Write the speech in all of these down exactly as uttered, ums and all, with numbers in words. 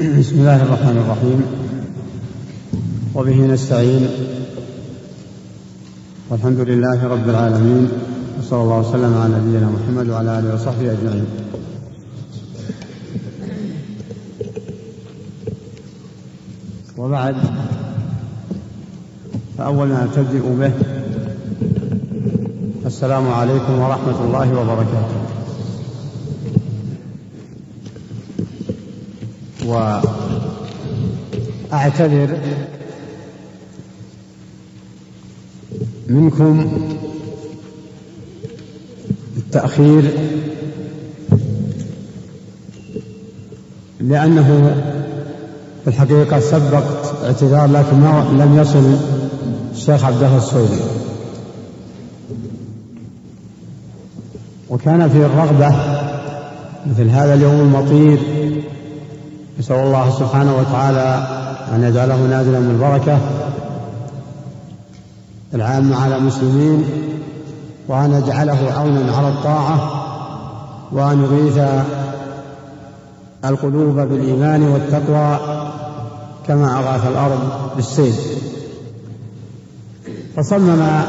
بسم الله الرحمن الرحيم، وبه نستعين، والحمد لله رب العالمين، وصلى الله وسلم على نبينا محمد وعلى آله وصحبه أجمعين. وبعد، فأول ما نبتدئ به السلام عليكم ورحمة الله وبركاته. وأعتذر منكم التأخير، لأنه في الحقيقة سبقت اعتذار لكن لم يصل الشيخ عبد الله الصويلي، وكان في الرغبة مثل هذا اليوم المطير، نسأل الله سبحانه وتعالى أن يجعله نازلا من البركة العامة على المسلمين، وأن يجعله عونا على الطاعة، وأن يغيث القلوب بالإيمان والتقوى كما أغاث الأرض بالسيل. فصمم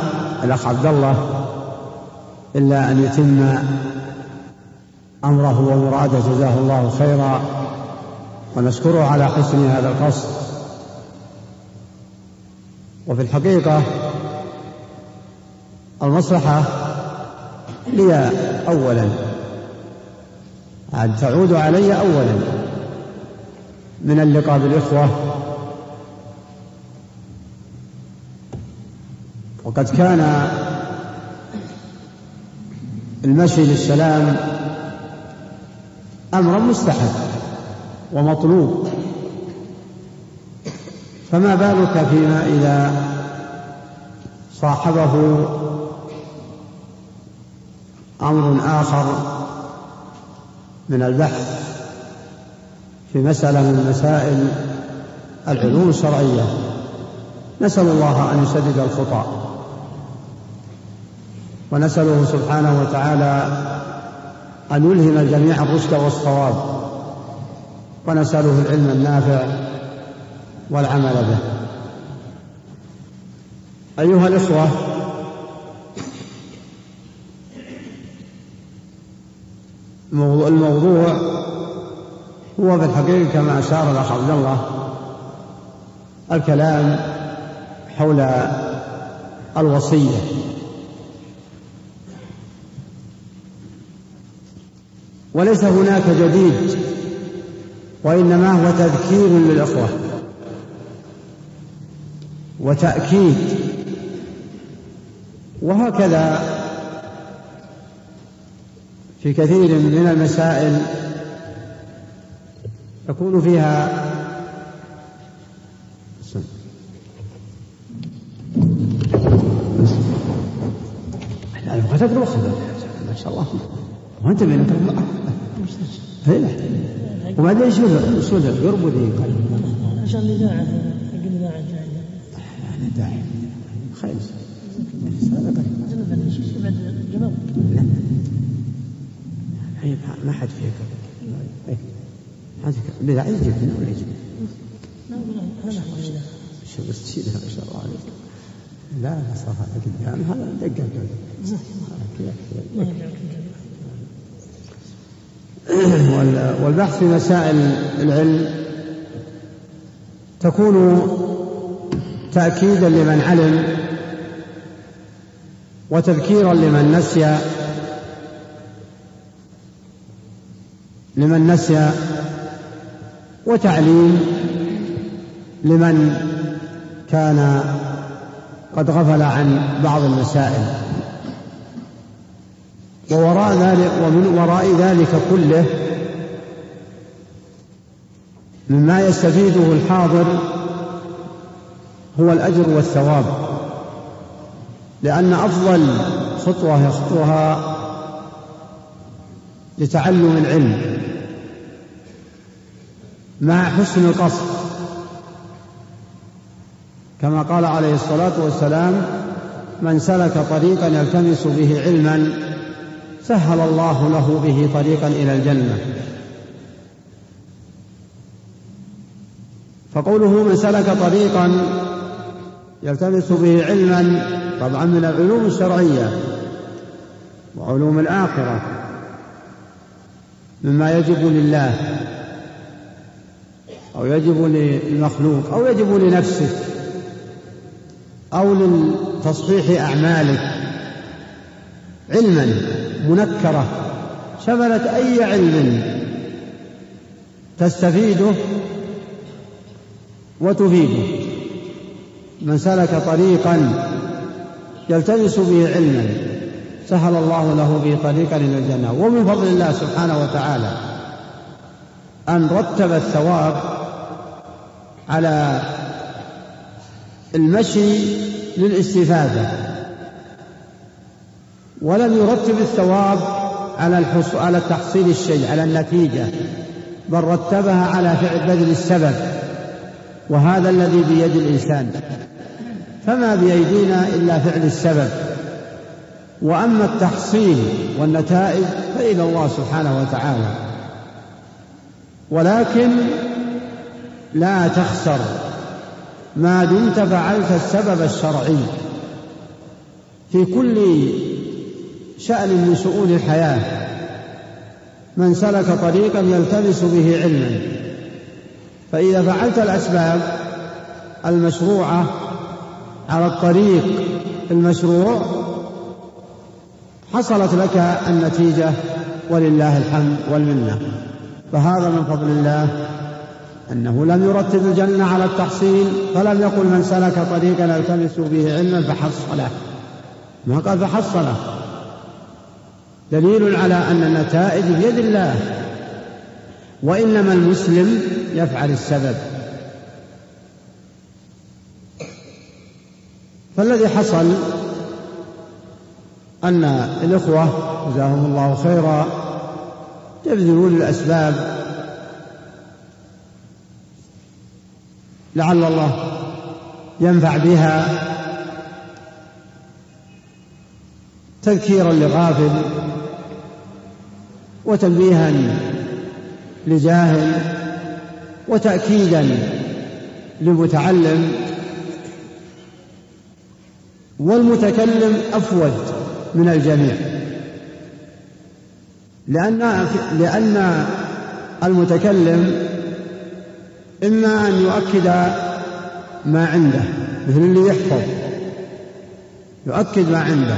الأخ عبد الله إلا أن يتم أمره ومراده، جزاه الله خيرا ونشكره على حسن هذا القصد. وفي الحقيقة المصلحة لي أولا، عاد تعود علي أولا من اللقاء بالإخوة، وقد كان المشي للسلام أمرا مستحب ومطلوب، فما بالك فيما إذا صاحبه أمر آخر من البحث في مسألة من مسائل العلوم الشرعية. نسأل الله أن يسدد الخطأ، ونسأله سبحانه وتعالى أن يلهم الجميع الرشد والصواب، ونسأله العلم النافع والعمل به. أيها الإخوة، الموضوع هو بالحقيقة كما أشار الأخ عبد الله، الكلام حول الوصية. وليس هناك جديد، وإنما هو تذكير للإخوة وتأكيد. وهكذا في كثير من المسائل يكون فيها أخذت الوصية ما شاء الله، وأنت من الأخوة هلا وما ادري شو السوده قربوا ذي عشان اللي داعي اللي داعي انا داعي خير هذا جنب عيب ما حد فيك هذا اللي داعي يجيك ولا يجيك هذا شو بس شيء هذا شر عليك لا لا صح قدام هذا دقه دقه والبحث في مسائل العلم تكون تأكيدا لمن علم وتذكيرا لمن نسي لمن نسي وتعليم لمن كان قد غفل عن بعض المسائل. ووراء ذلك ومن وراء ذلك كله مما يستفيده الحاضر هو الأجر والثواب، لأن أفضل خطوة يخطوها لتعلم العلم مع حسن القصد، كما قال عليه الصلاة والسلام: من سلك طريقا يلتمس به علما سهل الله له به طريقا إلى الجنة. فقوله من سلك طريقا يلتمس به علما طبعا من العلوم الشرعية وعلوم الآخرة مما يجب لله أو يجب للمخلوق أو يجب لنفسك أو لتصحيح أعمالك، علما منكرة شملت أي علم تستفيده وتفيده. من سلك طريقا يلتمس به علما سهل الله له به طريقا إلى الجنة. ومن فضل الله سبحانه وتعالى أن رتب الثواب على المشي للاستفادة، ولم يرتب الثواب على على تحصيل الشيء على النتيجة، بل رتبها على فعل بذل السبب، وهذا الذي بيد الإنسان، فما بأيدينا إلا فعل السبب. وأما التحصيل والنتائج فإلى الله سبحانه وتعالى، ولكن لا تخسر ما دمت فعلت السبب الشرعي في كل شأن من شؤون الحياة. من سلك طريقا يلتمس به علما، فإذا فعلت الأسباب المشروعة على الطريق المشروع حصلت لك النتيجة ولله الحمد والمنة. فهذا من فضل الله أنه لم يرتب الجنة على التحصيل، فلم يقل من سلك طريقا يلتمس به علما فحصله، ما قال فحصله، دليل على أن النتائج بيد الله، وإنما المسلم يفعل السبب. فالذي حصل أن الإخوة جزاهم الله خيرا يبذلون الأسباب لعل الله ينفع بها، تذكيرا لغافل وتنبيها لجاهل وتأكيدا لمتعلم، والمتكلم أفوج من الجميع، لأن, لأن المتكلم إما أن يؤكد ما عنده مثل اللي يحفظ يؤكد ما عنده،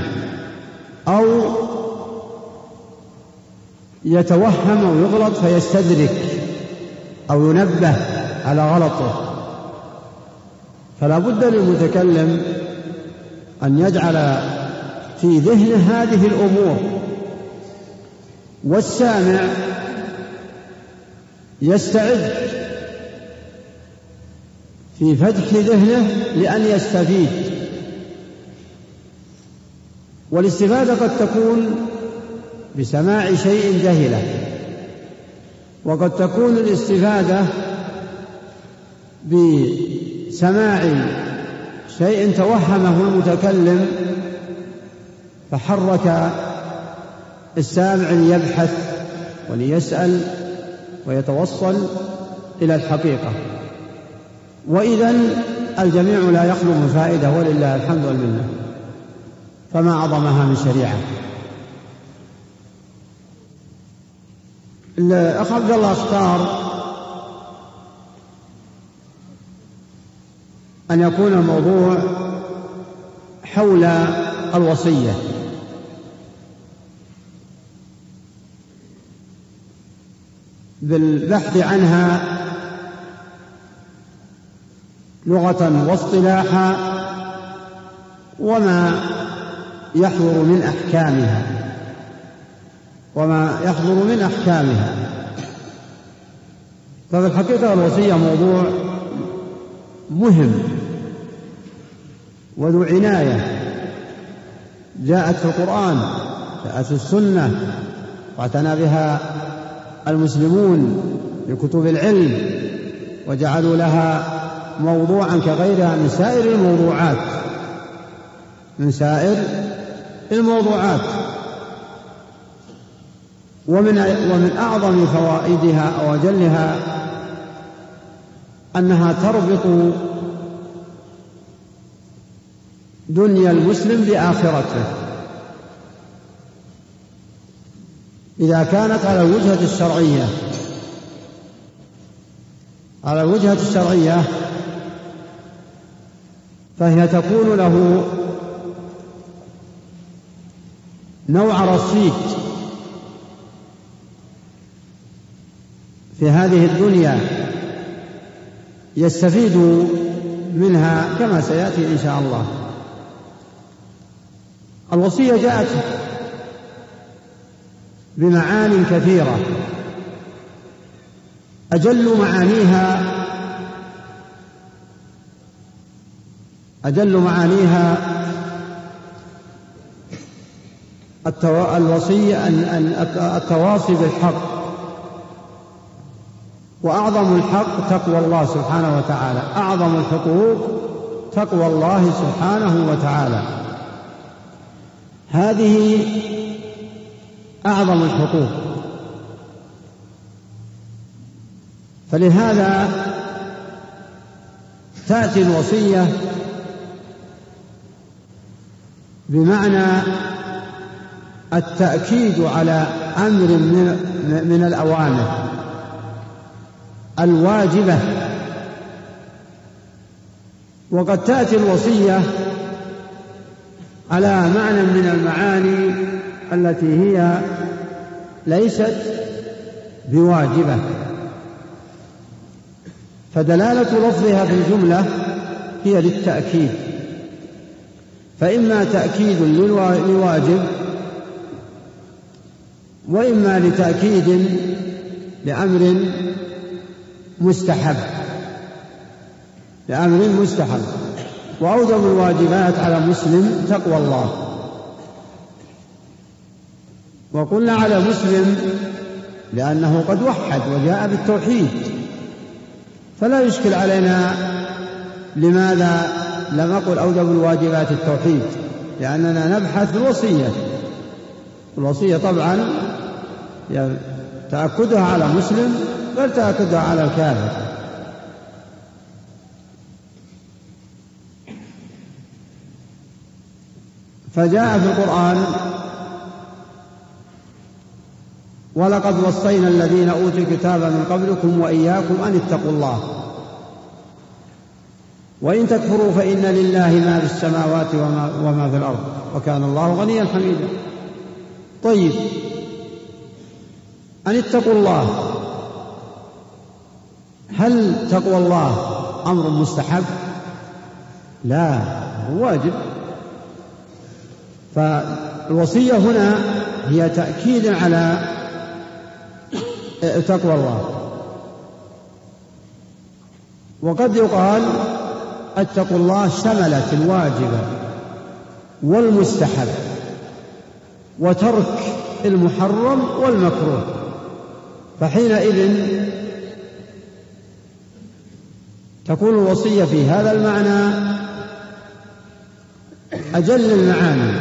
أو يتوهم أو يغلط فيستدرك أو ينبه على غلطه. فلا بد للمتكلم أن يجعل في ذهنه هذه الأمور، والسامع يستعد في فتح ذهنه لأن يستفيد. والاستفادة قد تكون بسماع شيء جهله، وقد تكون الاستفادة بسماع شيء توهمه المتكلم فحرك السامع ليبحث وليسأل ويتوصل إلى الحقيقة، وإذا الجميع لا يخلو من فائدة ولله الحمد والمنة. فما أعظمها من شريعة. الأخ عبد الله اختار أن يكون الموضوع حول الوصية، بالبحث عنها لغة واصطلاحا وما يحضر من أحكامها وما يحضر من أحكامها ففي الحقيقة الوصية موضوع مهم وذو عناية، جاءت في القرآن، جاءت في السنة، واعتنى بها المسلمون بكتب العلم، وجعلوا لها موضوعا كغيرها من سائر الموضوعات من سائر الموضوعات ومن, ومن أعظم فوائدها أو أجلها أنها تربط دنيا المسلم بآخرته إذا كانت على الوجهة الشرعية على الوجهة الشرعية فهي تكون له نوع رصيد في هذه الدنيا يستفيد منها كما سيأتي إن شاء الله. الوصية جاءت بمعان كثيرة أجل معانيها أجل معانيها الوصية التواصي بالحق، وأعظم الحق تقوى الله سبحانه وتعالى، أعظم الحقوق تقوى الله سبحانه وتعالى، هذه أعظم الحقوق. فلهذا تأتي الوصية بمعنى التأكيد على أمر من الأوامر الواجبة، وقد تأتي الوصية على معنى من المعاني التي هي ليست بواجبة، فدلالة لفظها في الجملة هي للتأكيد، فإما تأكيد لواجب وإما لتأكيد لأمر مستحب لأمر مستحب. وأوجب الواجبات على مسلم تقوى الله، وقلنا على مسلم لأنه قد وحد وجاء بالتوحيد، فلا يشكل علينا لماذا لم أقل أوجب الواجبات التوحيد، لأننا نبحث الوصية. الوصية طبعا يعني تأكدها على مسلم بل تأكدها على الكافر. فجاء في القرآن ولقد وصينا الذين أوتوا الكتاب من قبلكم وإياكم أن اتقوا الله وإن تكفروا فإن لله ما في السماوات وما في الأرض وكان الله غنيا حميدا. طيب، أن اتقوا الله، هل تقوى الله أمر مستحب؟ لا، هو واجب. فالوصية هنا هي تأكيد على تقوى الله. وقد يقال اتقوا الله شملت الواجب والمستحب وترك المحرم والمكروه، فحينئذ تكون الوصية في هذا المعنى أجل المعاني.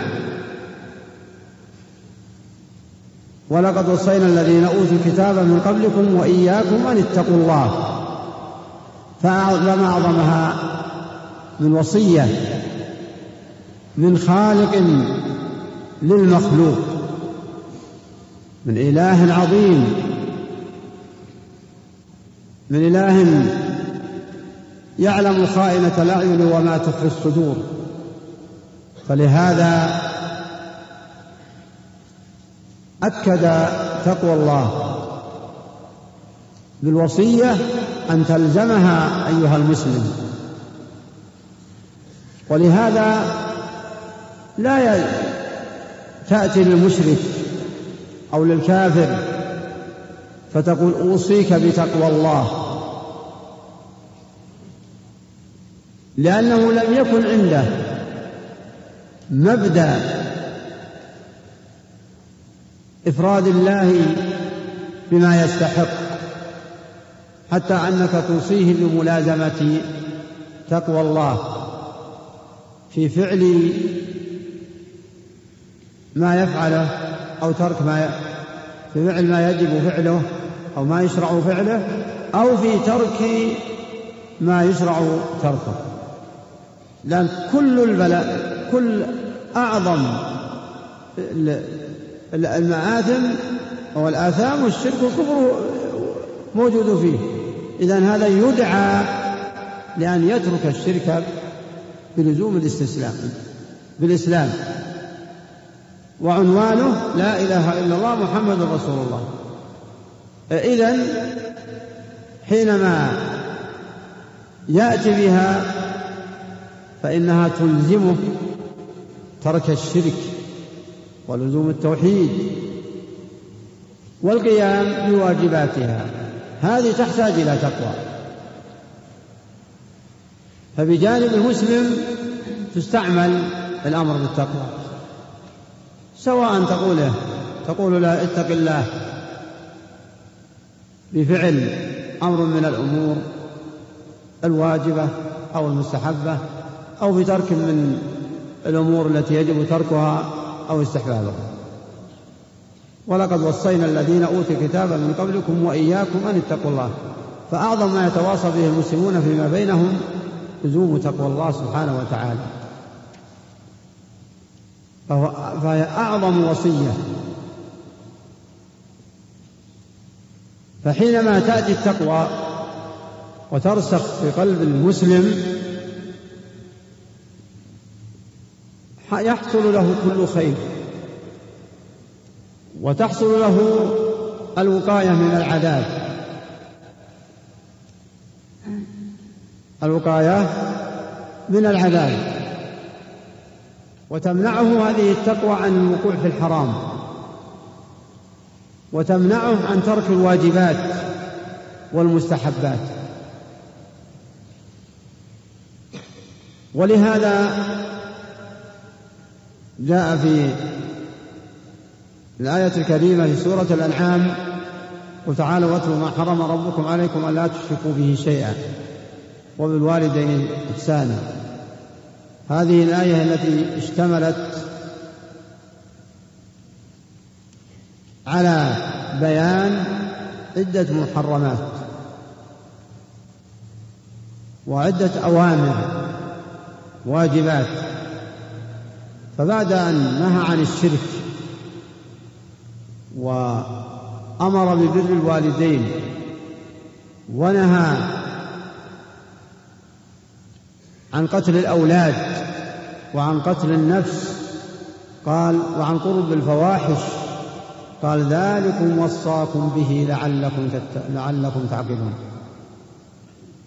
ولقد وصينا الذين أوتوا الكتاب من قبلكم وإياكم أن اتقوا الله، فما أعظمها من وصية من خالق للمخلوق، من إله عظيم، من إله يعلم خائنة الأعين وما تخفي الصدور. فلهذا أكد تقوى الله بالوصية أن تلزمها أيها المسلم، ولهذا لا تأتي للمشرك أو للكافر فتقول أوصيك بتقوى الله، لأنه لم يكن عنده مبدأ إفراد الله بما يستحق حتى أنك توصيه بملازمة تقوى الله في فعل ما يفعله أو ترك ما ي... في فعل ما يجب فعله أو ما يشرع فعله، أو في ترك ما يشرع تركه، لأن كل البلاء كل أعظم المآثم أو الآثام والشرك وكبره موجود فيه. إذن هذا يدعى لأن يترك الشرك بلزوم الاستسلام بالإسلام، وعنوانه لا إله إلا الله محمد رسول الله. إذن حينما يأتي بها فإنها تلزمه ترك الشرك ولزوم التوحيد والقيام بواجباتها، هذه تحتاج إلى تقوى. فبجانب المسلم تستعمل الأمر بالتقوى، سواء تقوله تقول لا اتق الله بفعل أمر من الأمور الواجبة أو المستحبة، أو بترك من الأمور التي يجب تركها أو استحبابها. ولقد وصينا الذين أوتوا الكتاب من قبلكم وإياكم أن اتقوا الله، فأعظم ما يتواصى به المسلمون فيما بينهم لزوم تقوى الله سبحانه وتعالى، فهي أعظم وصية. فحينما تأتي التقوى وترسخ في قلب المسلم يحصل له كل خير، وتحصل له الوقاية من العذاب، الوقاية من العذاب، وتمنعه هذه التقوى عن الوقوع في الحرام، وتمنعه عن ترك الواجبات والمستحبات. ولهذا جاء في الآية الكريمة في سورة الأنعام: وتعالوا واتلوا ما حرم ربكم عليكم ألا تشركوا به شيئا وبالوالدين إحسانا. هذه الآية التي اشتملت على بيان عدة محرمات وعدة أوامر واجبات. فبعد أن نهى عن الشرك وأمر ببر الوالدين ونهى عن قتل الأولاد وعن قتل النفس، قال وعن قرب الفواحش، قال ذلكم وصاكم به لعلكم لعلكم تعقلون.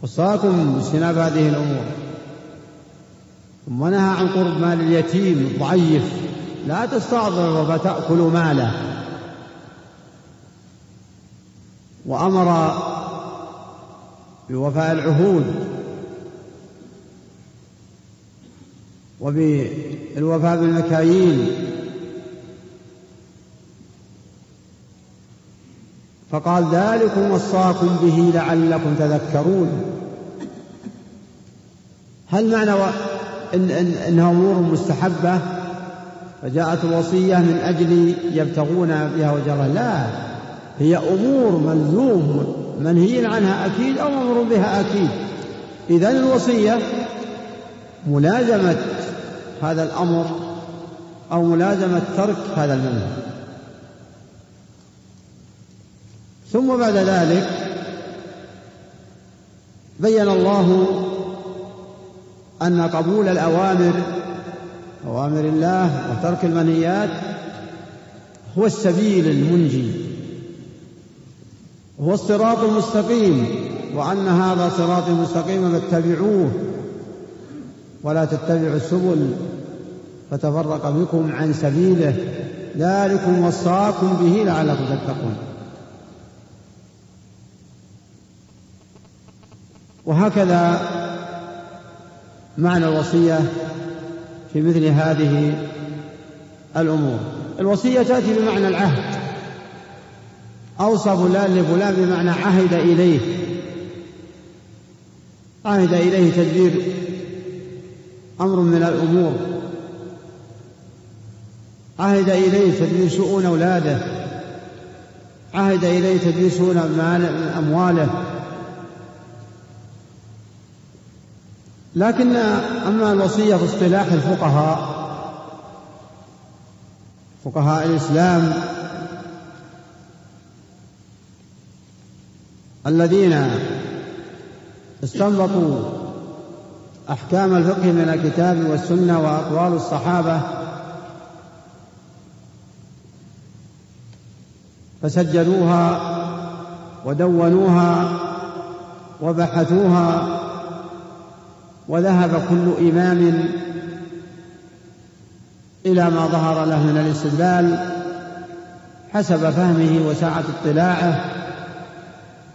وصاكم باجتناب هذه الأمور، ثم نهى عن قرب مال اليتيم الضعيف، لا تستعظم وتأكل ماله، وأمر بوفاء العهود وبالوفاء بالمكاييل، فقال ذلكم وصاكم به لعلكم تذكرون. هل معنى و... إن... إن... إنها أمور مستحبة فجاءت الوصية من أجل يبتغون بها وجه الله؟ لا، هي أمور ملزوم منهي عنها أكيد أو أمر بها أكيد. إذن الوصية ملازمة هذا الأمر أو ملازمة ترك هذا المنهي. ثم بعد ذلك بيّن الله أن قبول الأوامر أوامر الله وترك المنهيات هو السبيل المنجي، هو الصراط المستقيم، وأن هذا صراط مستقيم فاتبعوه ولا تتبعوا السبل فتفرق بكم عن سبيله ذلكم وصاكم به لعلكم تتقون. وهكذا معنى الوصية في مثل هذه الأمور. الوصية تأتي بمعنى العهد، أوصى فلان لفلان بمعنى عهد إليه، عهد إليه تدبير أمر من الأمور، عهد إليه تدبير شؤون أولاده، عهد إليه تدبير شؤون أمواله، لكن أما الوصية في اصطلاح الفقهاء فقهاء الإسلام الذين استنبطوا أحكام الفقه من الكتاب والسنة وأقوال الصحابة فسجلوها ودونوها وبحثوها، وذهب كل إمام إلى ما ظهر له من الاستدلال حسب فهمه وسعة اطلاعه،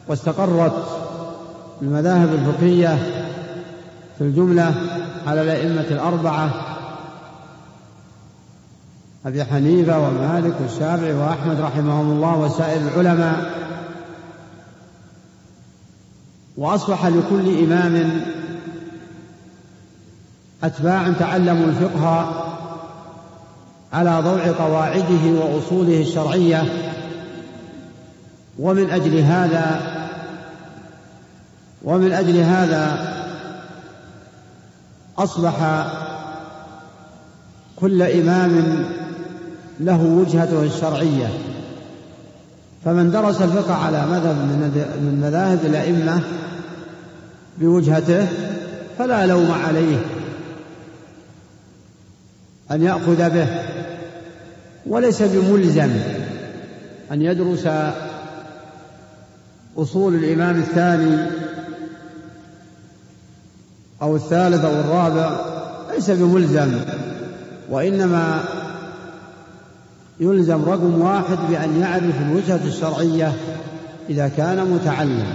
واستقرت المذاهب الفقهية في الجملة على الأئمة الأربعة أبي حنيفة ومالك والشافعي وأحمد رحمهم الله وسائر العلماء، وأصبح لكل إمام أتباع تعلموا الفقه على ضوء قواعده وأصوله الشرعية. ومن أجل هذا ومن أجل هذا أصبح كل إمام له وجهته الشرعية، فمن درس الفقه على مذهب من مذاهب الأئمة بوجهته فلا لوم عليه أن يأخذ به، وليس بملزم أن يدرس أصول الإمام الثاني أو الثالث أو الرابع، ليس بملزم، وإنما يلزم رقم واحد بأن يعرف الوجهة الشرعية إذا كان متعلم،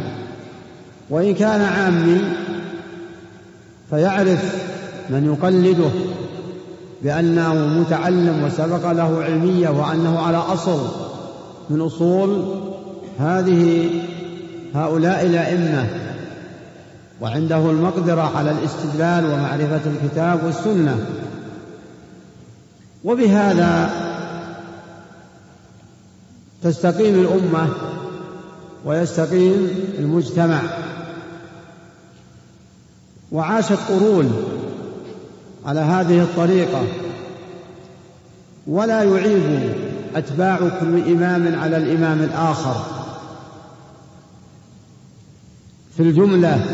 وإن كان عامي فيعرف من يقلده بأنه متعلم وسبق له علمية وأنه على أصل من أصول هذه هؤلاء الأئمة وعنده المقدرة على الاستدلال ومعرفة الكتاب والسنة. وبهذا تستقيم الأمة ويستقيم المجتمع. وعاشت قرون على هذه الطريقة، ولا يعيب أتباع كل إمام على الإمام الآخر في الجملة.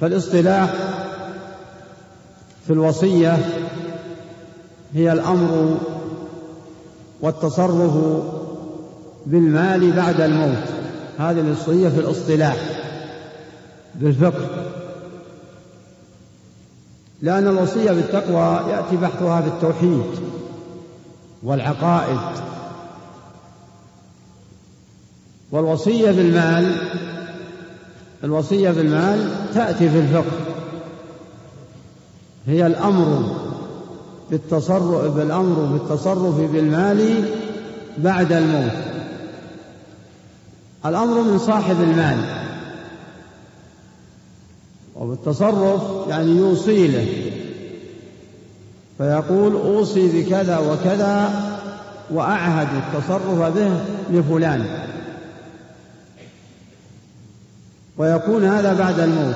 فالاصطلاح في الوصية هي الأمر والتصرف بالمال بعد الموت، هذه الوصية في الاصطلاح بالفقه، لأن الوصية بالتقوى يأتي بحثها بالتوحيد والعقائد، والوصية بالمال الوصية بالمال تأتي في الفقه، هي الأمر بالتصرف بالأمر بالتصرف بالمال بعد الموت. الأمر من صاحب المال، وبالتصرف يعني يوصي له، فيقول أوصي بكذا وكذا وأعهد التصرف به لفلان، ويكون هذا بعد الموت.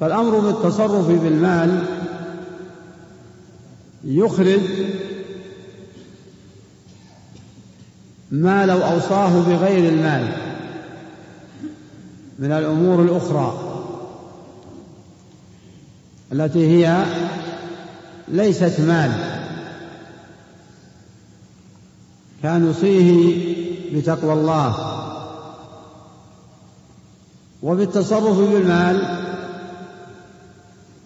فالأمر بالتصرف بالمال يخرج ما لو أوصاه بغير المال من الأمور الأخرى التي هي ليست مال، كان يوصيه بتقوى الله. وبالتصرف بالمال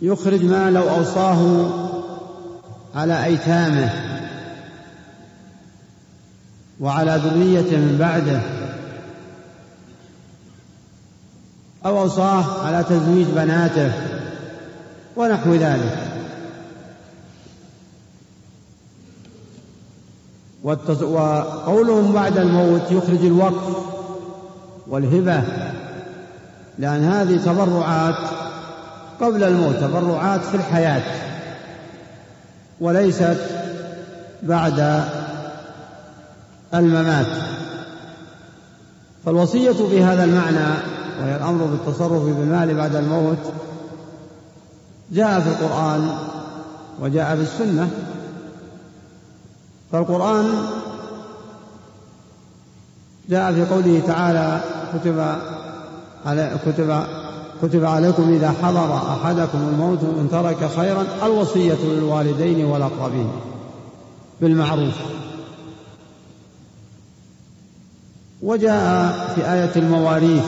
يخرج ما لو أوصاه على أيتامه وعلى ذريته من بعده، أو أوصاه على تزويج بناته ونحو ذلك. وقولهم بعد الموت يخرج الوقف والهبة، لأن هذه تبرعات قبل الموت، تبرعات في الحياة وليست بعد الممات. فالوصية بهذا المعنى وهي الأمر بالتصرف بالمال بعد الموت، جاء في القرآن وجاء في السنة. فالقرآن جاء في قوله تعالى: كتب على كتب كتب عليكم إذا حضر أحدكم الموت إن ترك خيرا الوصية للوالدين والأقربين بالمعروف. وجاء في آية المواريث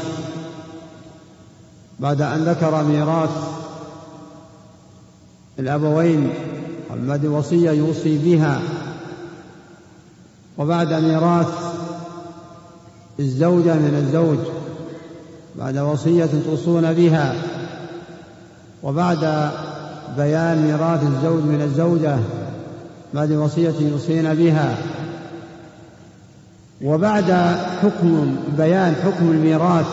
بعد أن ذكر ميراث الأبوين والمد وصية يوصي بها، وبعد ميراث الزوجة من الزوج بعد وصية توصون بها، وبعد بيان ميراث الزوج من الزوجة بعد وصية يوصين بها، وبعد حكم بيان حكم الميراث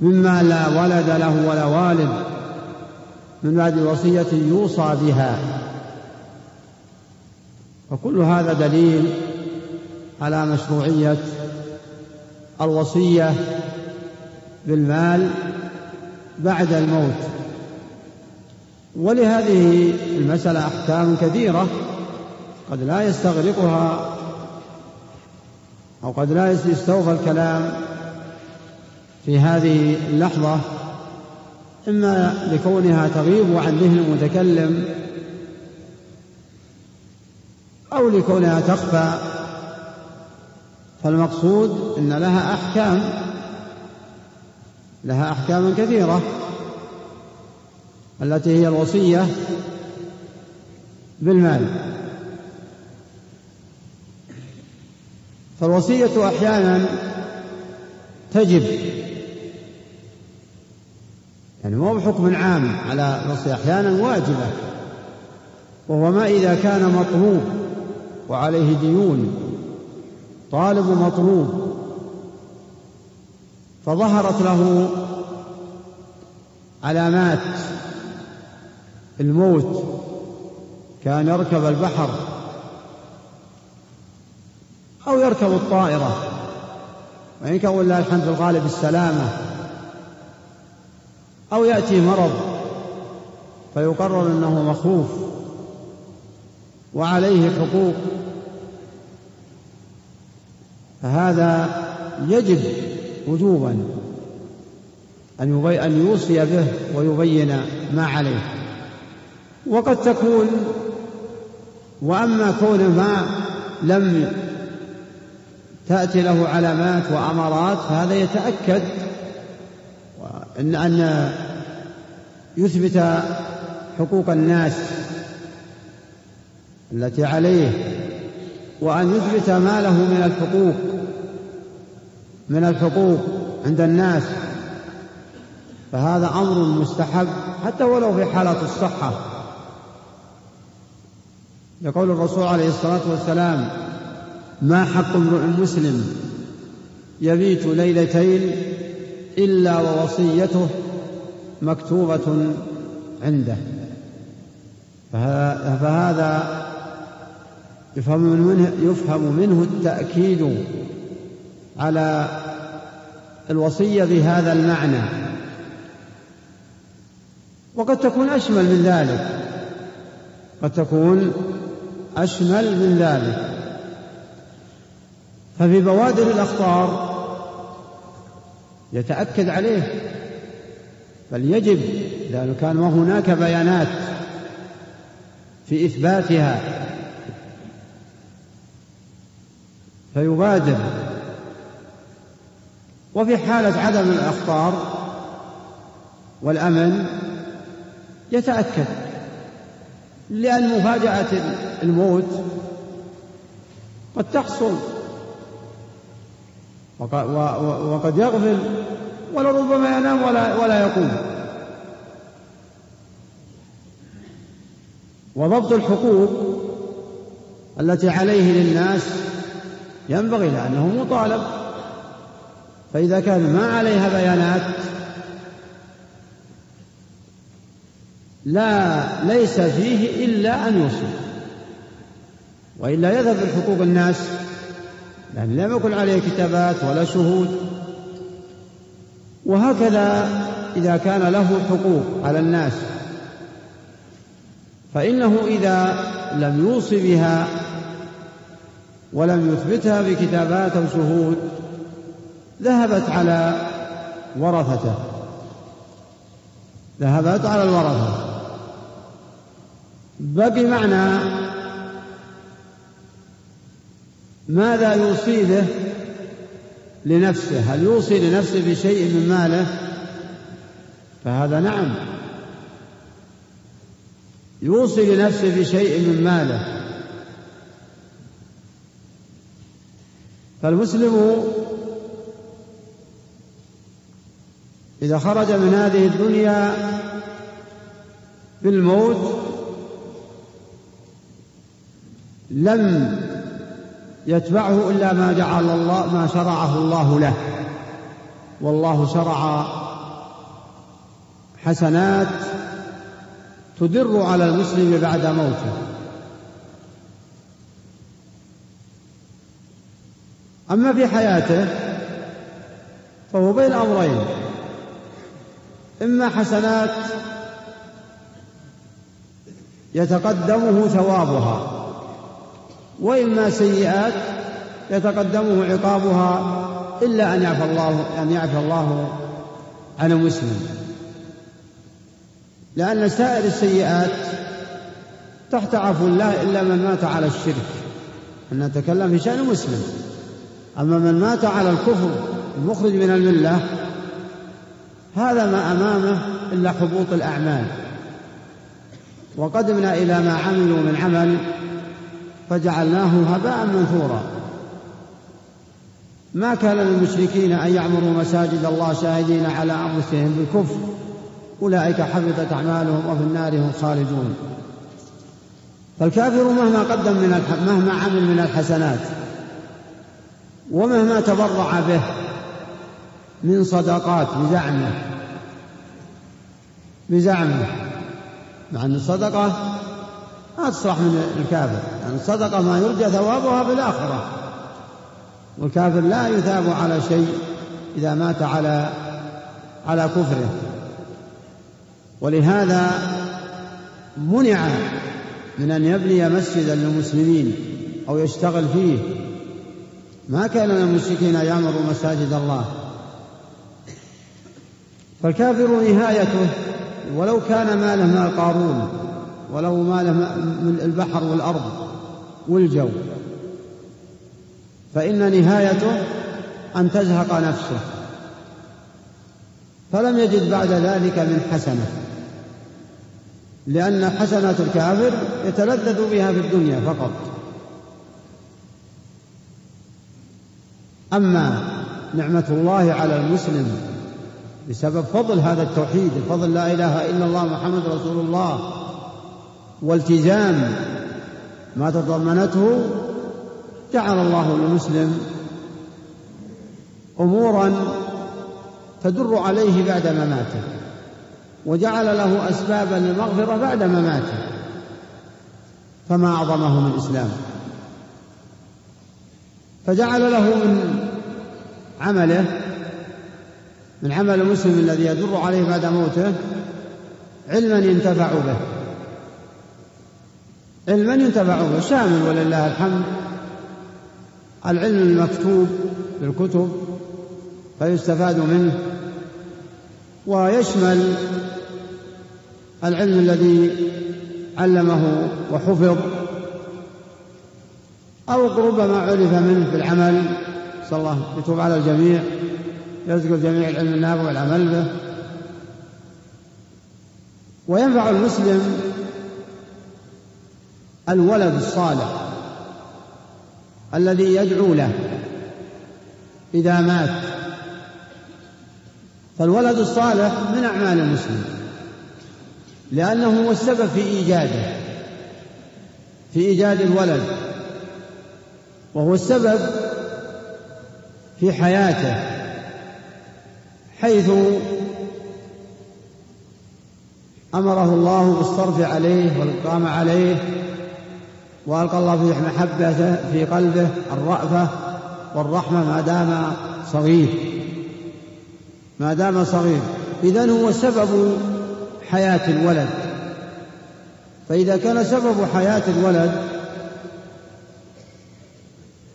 مما لا ولد له ولا والد من بعد وصية يوصى بها. وكل هذا دليل على مشروعية الوصية بالمال بعد الموت. ولهذه المسألة أحكام كثيرة قد لا يستغرقها أو قد لا يستوفى الكلام في هذه اللحظة، إما لكونها تغيب عن ذهن المتكلم أو لكونها تخفى. فالمقصود أن لها أحكام لها أحكام كثيرة التي هي الوصية بالمال. فالوصية أحيانا تجب، يعني مو بحكم عام على الوصية، أحيانا واجبة، وهو ما إذا كان مطلوب وعليه ديون، طالب مطلوب فظهرت له علامات الموت، كان يركب البحر أو يركب الطائرة، وإن كان ولله الحمد في الغالب السلامة، أو يأتي مرض فيقرر أنه مخوف وعليه حقوق، فهذا يجب وجوبا أن يوصي به ويبين ما عليه. وقد تكون، وأما كون ما لم تأتي له علامات وأمارات فهذا يتأكد أن أن يثبت حقوق الناس التي عليه، وأن يثبت ما له من الحقوق من الحقوق عند الناس. فهذا أمر مستحب حتى ولو في حالة الصحة، يقول الرسول عليه الصلاة والسلام: ما حق امرئ مسلم يبيت ليلتين إلا ووصيته مكتوبة عنده. فهذا يفهم منه, يفهم منه التأكيد على الوصية بهذا المعنى. وقد تكون أشمل من ذلك، قد تكون أشمل من ذلك. ففي بوادر الأخطار يتأكد عليه، بل يجب، لأنه كان وهناك بيانات في إثباتها فيبادر. وفي حالة عدم الأخطار والأمن يتأكد، لأن مفاجأة الموت قد تحصل وقد يغفل، ولربما ينام ولا, ولا يقوم. وضبط الحقوق التي عليه للناس ينبغي لأنه مطالب، فإذا كان ما عليها بيانات لا ليس فيه إلا أن يوصي، وإلا يذهب الحقوق الناس، لأن لم يكن عليه كتابات ولا شهود وهكذا إذا كان له حقوق على الناس فإنه إذا لم يوص بها ولم يثبتها بكتابات أو شهود ذهبت على ورثته ذهبت على الورثة. بمعنى ماذا يوصي به لنفسه؟ هل يوصي لنفسه بشيء من ماله؟ فهذا نعم، يوصي لنفسه بشيء من ماله. فالمسلم إذا خرج من هذه الدنيا بالموت لم يتبعه إلا ما جعل الله ما شرعه الله له، والله شرع حسنات تدر على المسلم بعد موته. أما في حياته فهو بين أمرين، إما حسنات يتقدمه ثوابها وإما سيئات يتقدمه عقابها، إلا أن يعفى الله, أن يعفى الله عن المسلم، لأن سائر السيئات تحت عفو الله إلا من مات على الشرك. أن نتكلم في شأن مسلم، أما من مات على الكفر المخرج من الملة هذا ما أمامه إلا حبوط الأعمال. وقدمنا إلى ما عملوا من عمل فجعلناه هباء منثورا. ما كان للمشركين أن يعمروا مساجد الله شاهدين على أنفسهم بالكفر أولئك حبطت أعمالهم وفي النار هم خالدون. فالكافر مهما قدم من مهما عمل من الحسنات ومهما تبرع به من صدقات بزعمه بزعمه مع أن الصدقة ما تصلح من الكافر، يعني الصدقة ما يرجى ثوابها بالآخرة، والكافر لا يثاب على شيء إذا مات على على كفره. ولهذا منع من أن يبني مسجدا للمسلمين أو يشتغل فيه. ما كان للمشركين يعمروا مساجد الله. فالكافر نهايته ولو كان ماله مال قارون، ولو ماله من البحر والأرض والجو، فإن نهايته أن تزهق نفسه، فلم يجد بعد ذلك من حسنة، لأن حسنة الكافر يتلذذ بها في الدنيا فقط. أما نعمة الله على المسلم بسبب فضل هذا التوحيد، فضل لا إله إلا الله محمد رسول الله، والتزام ما تضمنته، جعل الله للمسلم أمورا تدر عليه بعد مماته، وجعل له أسبابا للمغفرة بعد مماته. فما أعظمه من إسلام، فجعل له من عمله من عمل المسلم الذي يدر عليه بعد موته علما ينتفع به علما ينتفع به شامل ولله الحمد العلم المكتوب بالكتب فيستفاد منه، ويشمل العلم الذي علمه وحفظ، أو ربما عرف منه في العمل. صلى الله يتوب على الجميع، يرزق الجميع العلم النافع والعمل به. وينفع المسلم الولد الصالح الذي يدعو له إذا مات، فالولد الصالح من أعمال المسلم، لأنه هو السبب في إيجاده في إيجاد الولد، وهو السبب في حياته، حيث أمره الله بالصرف عليه والإقامة عليه، وألقى الله في محبته في قلبه الرأفة والرحمة ما دام صغير. ما دام صغير. إذن هو سبب حياة الولد، فإذا كان سبب حياة الولد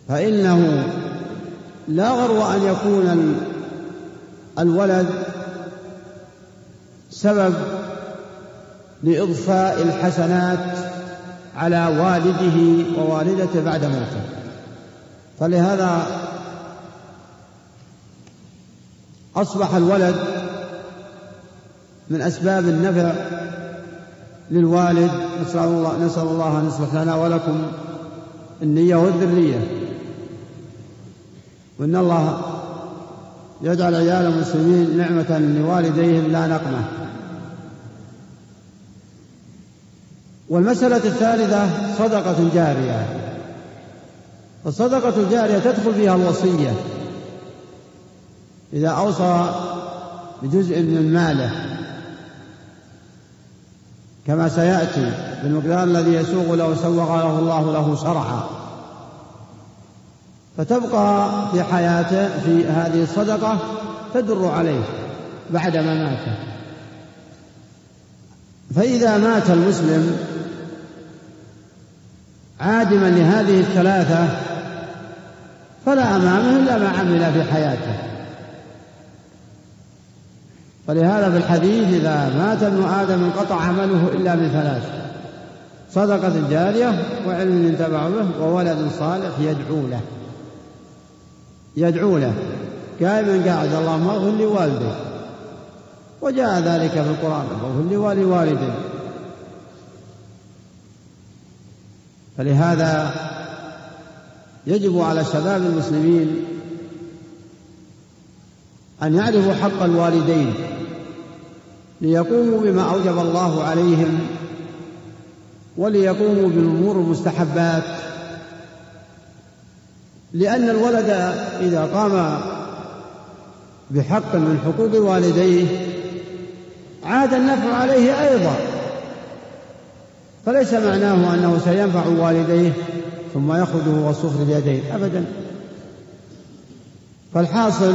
فإنه لا غرو أن يكون الولد سبب لإضفاء الحسنات على والده ووالدته بعد موته. فلهذا أصبح الولد من أسباب النفع للوالد، نسأل الله, نسأل الله أن يصلح لنا ولكم النية والذرية، وإن الله يجعل عيال المسلمين نعمة لوالديهم لا نقمة. والمسألة الثالثة صدقة جارية، والصدقة الجارية تدخل فيها الوصية إذا أوصى بجزء من ماله كما سيأتي بالمقدار الذي يسوغ له سوغ له الله له شرعا، فتبقى في حياته في هذه الصدقة تدر عليه بعدما مات. فإذا مات المسلم عادما لهذه الثلاثة فلا أمامه إلا ما عمل في حياته. فلهذا في الحديث إذا مات ابن آدم انقطع عمله إلا من ثلاث: صدقة جارية، وعلم ينتفع به، وولد صالح يدعو له يدعو له قائما قاعد: اللهم اغفر لوالدي. وجاء ذلك في القرآن: اغفر لوالي والدي. فلهذا يجب على شباب المسلمين أن يعرفوا حق الوالدين ليقوموا بما أوجب الله عليهم، وليقوموا بالأمور المستحبات، لأن الولد إذا قام بحق من حقوق والديه عاد النفع عليه أيضا، فليس معناه أنه سينفع والديه ثم يأخذه والصخر بيديه أبدا. فالحاصل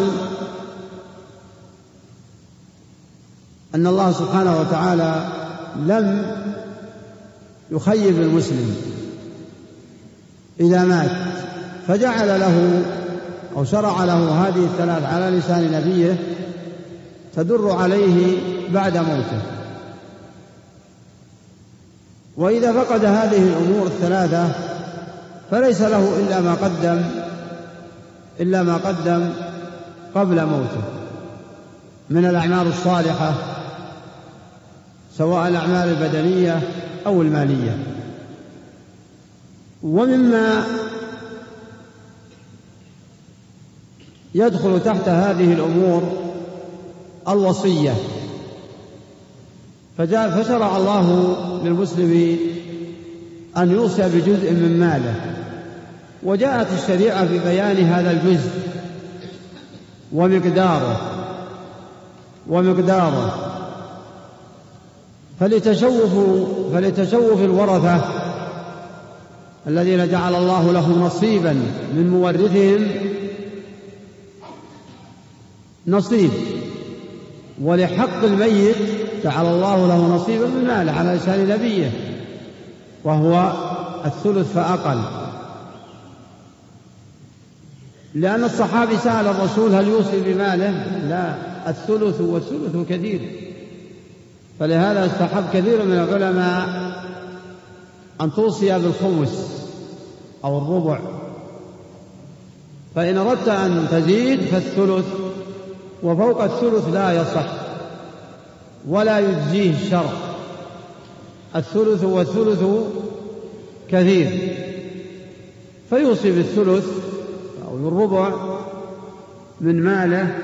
أن الله سبحانه وتعالى لم يخيب المسلم إذا مات، فجعل له أو شرع له هذه الثلاث على لسان نبيه تدر عليه بعد موته. وإذا فقد هذه الأمور الثلاثة فليس له إلا ما قدم إلا ما قدم قبل موته من الأعمال الصالحة، سواء الأعمال البدنية أو المالية. ومما يدخل تحت هذه الأمور الوصية، فجاء فشرع الله للمسلم أن يوصي بجزء من ماله، وجاءت الشريعة في بيان هذا الجزء ومقداره ومقداره فلتشوف فلتشوف الورثة الذين جعل الله لهم نصيبا من مورثهم نصيب، ولحق الميت جعل الله له نصيبا من ماله على لسان نبيه، وهو الثلث فأقل، لأن الصحابي سأل الرسول: هل يوصي بماله؟ لا، الثلث والثلث كثير. فلهذا استحب كثير من العلماء أن توصي بالخمس أو الربع، فإن أردت أن تزيد فالثلث، وفوق الثلث لا يصح ولا يجزيه الشرع، الثلث والثلث كثير. فيوصي بالثلث أو الربع من ماله،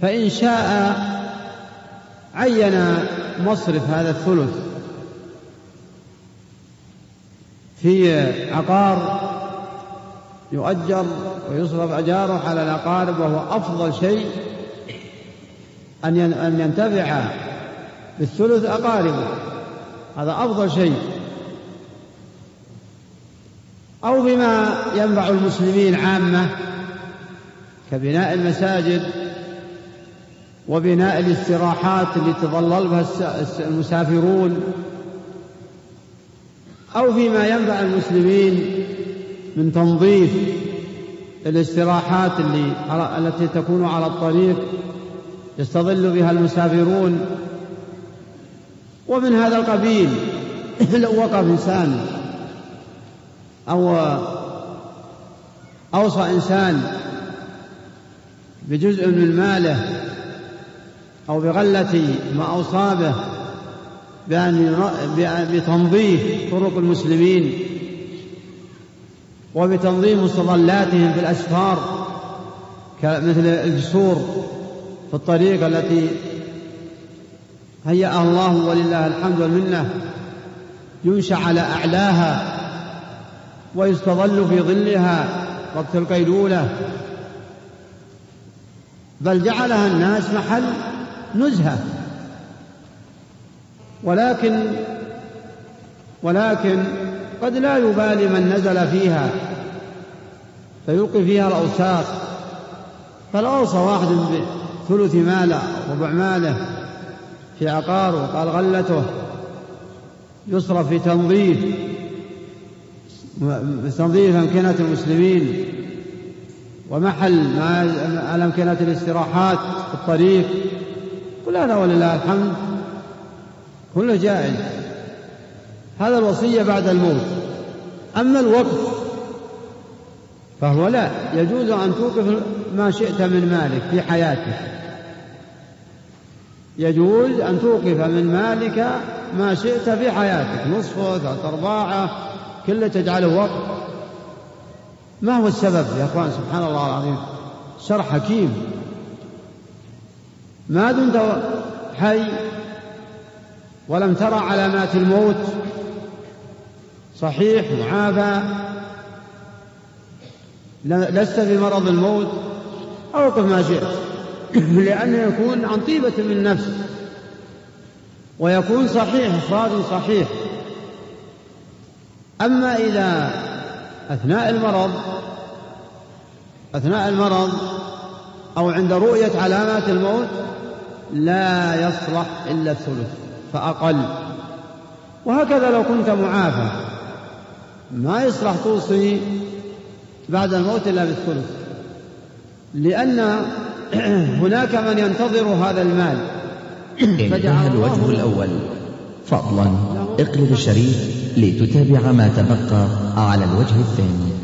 فإن شاء عين مصرف هذا الثلث في عقار يؤجر ويصرف أجاره على الأقارب، وهو أفضل شيء أن ينتفع بالثلث أقاربه، هذا أفضل شيء، أو بما ينفع المسلمين عامة كبناء المساجد وبناء الاستراحات اللي تظلل بها المسافرون، أو فيما ينفع المسلمين من تنظيف الاستراحات اللي التي تكون على الطريق يستظل بها المسافرون. ومن هذا القبيل لو وقف إنسان أو أوصى إنسان بجزء من ماله أو بغلة ما أوصابه بتنظيف طرق المسلمين وبتنظيم مستظلاتهم في الأسفار مثل الجسور في الطريق التي هيأها الله ولله الحمد والمنة ينشأ على أعلاها ويستظل في ظلها وقت القيلولة، بل جعلها الناس محل نزهة. ولكن ولكن قد لا يبالي من نزل فيها فيلقي فيها الأوساخ، فلا أوصى واحد بثلث ماله ربع ماله في عقاره قال غلته يصرف في تنظيف تنظيف أمكنة المسلمين ومحل على أمكنة الاستراحات في الطريق، قل هذا ولله الحمد كله جائز. هذا الوصية بعد الموت. أما الوقف فهو لا يجوز أن توقف ما شئت من مالك في حياتك، يجوز أن توقف من مالك ما شئت في حياتك، نصفه ثلاث أرباعه كله تجعله وقف. ما هو السبب يا أخوان؟ سبحان الله العظيم، شرع حكيم. ما دمت حي ولم ترى علامات الموت صحيح معافى لست في مرض الموت أوقف ما شئت، لأنه يكون عن طيبة من نفس ويكون صحيح صادق صحيح. أما إذا أثناء المرض أثناء المرض أو عند رؤية علامات الموت لا يصلح إلا الثلث فأقل. وهكذا لو كنت معافى ما يصلح توصي بعد الموت إلا بالثلث، لأن هناك من ينتظر هذا المال. انتهى الوجه الأول، فضلا اقلب الشريط لتتابع ما تبقى على الوجه الثاني.